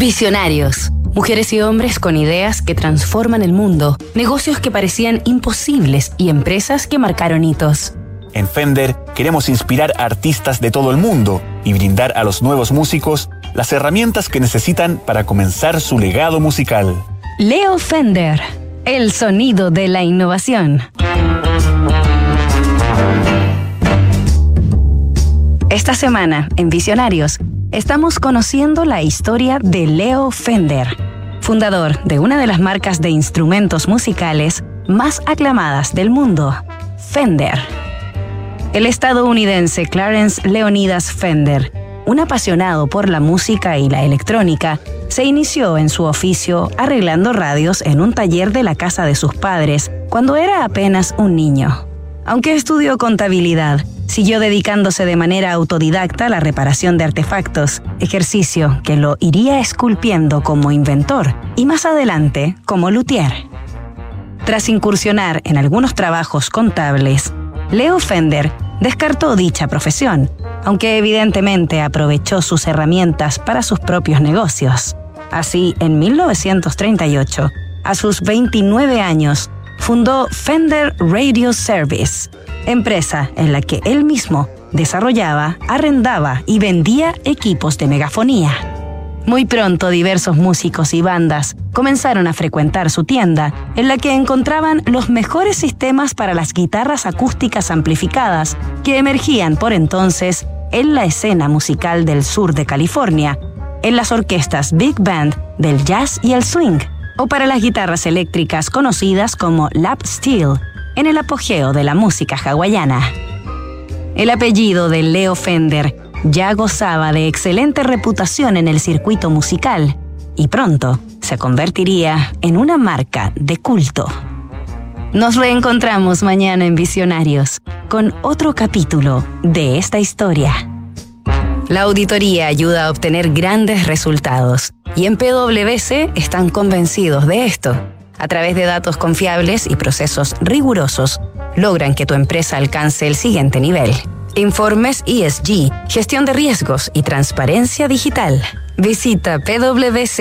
Visionarios. Mujeres y hombres con ideas que transforman el mundo, negocios que parecían imposibles y empresas que marcaron hitos. En Fender queremos inspirar a artistas de todo el mundo y brindar a los nuevos músicos las herramientas que necesitan para comenzar su legado musical. Leo Fender, el sonido de la innovación. Esta semana, en Visionarios, estamos conociendo la historia de Leo Fender, fundador de una de las marcas de instrumentos musicales más aclamadas del mundo, Fender. El estadounidense Clarence Leonidas Fender, un apasionado por la música y la electrónica, se inició en su oficio arreglando radios en un taller de la casa de sus padres cuando era apenas un niño. Aunque estudió contabilidad, siguió dedicándose de manera autodidacta a la reparación de artefactos, ejercicio que lo iría esculpiendo como inventor y más adelante como luthier. Tras incursionar en algunos trabajos contables, Leo Fender descartó dicha profesión, aunque evidentemente aprovechó sus herramientas para sus propios negocios. Así, en 1938, a sus 29 años, fundó Fender Radio Service, empresa en la que él mismo desarrollaba, arrendaba y vendía equipos de megafonía. Muy pronto diversos músicos y bandas comenzaron a frecuentar su tienda, en la que encontraban los mejores sistemas para las guitarras acústicas amplificadas que emergían por entonces en la escena musical del sur de California, en las orquestas Big Band del jazz y el swing, o para las guitarras eléctricas conocidas como lap steel, en el apogeo de la música hawaiana. El apellido de Leo Fender ya gozaba de excelente reputación en el circuito musical y pronto se convertiría en una marca de culto. Nos reencontramos mañana en Visionarios con otro capítulo de esta historia. La auditoría ayuda a obtener grandes resultados y en PwC están convencidos de esto. A través de datos confiables y procesos rigurosos, logran que tu empresa alcance el siguiente nivel. Informes ESG, gestión de riesgos y transparencia digital. Visita pwc.cl.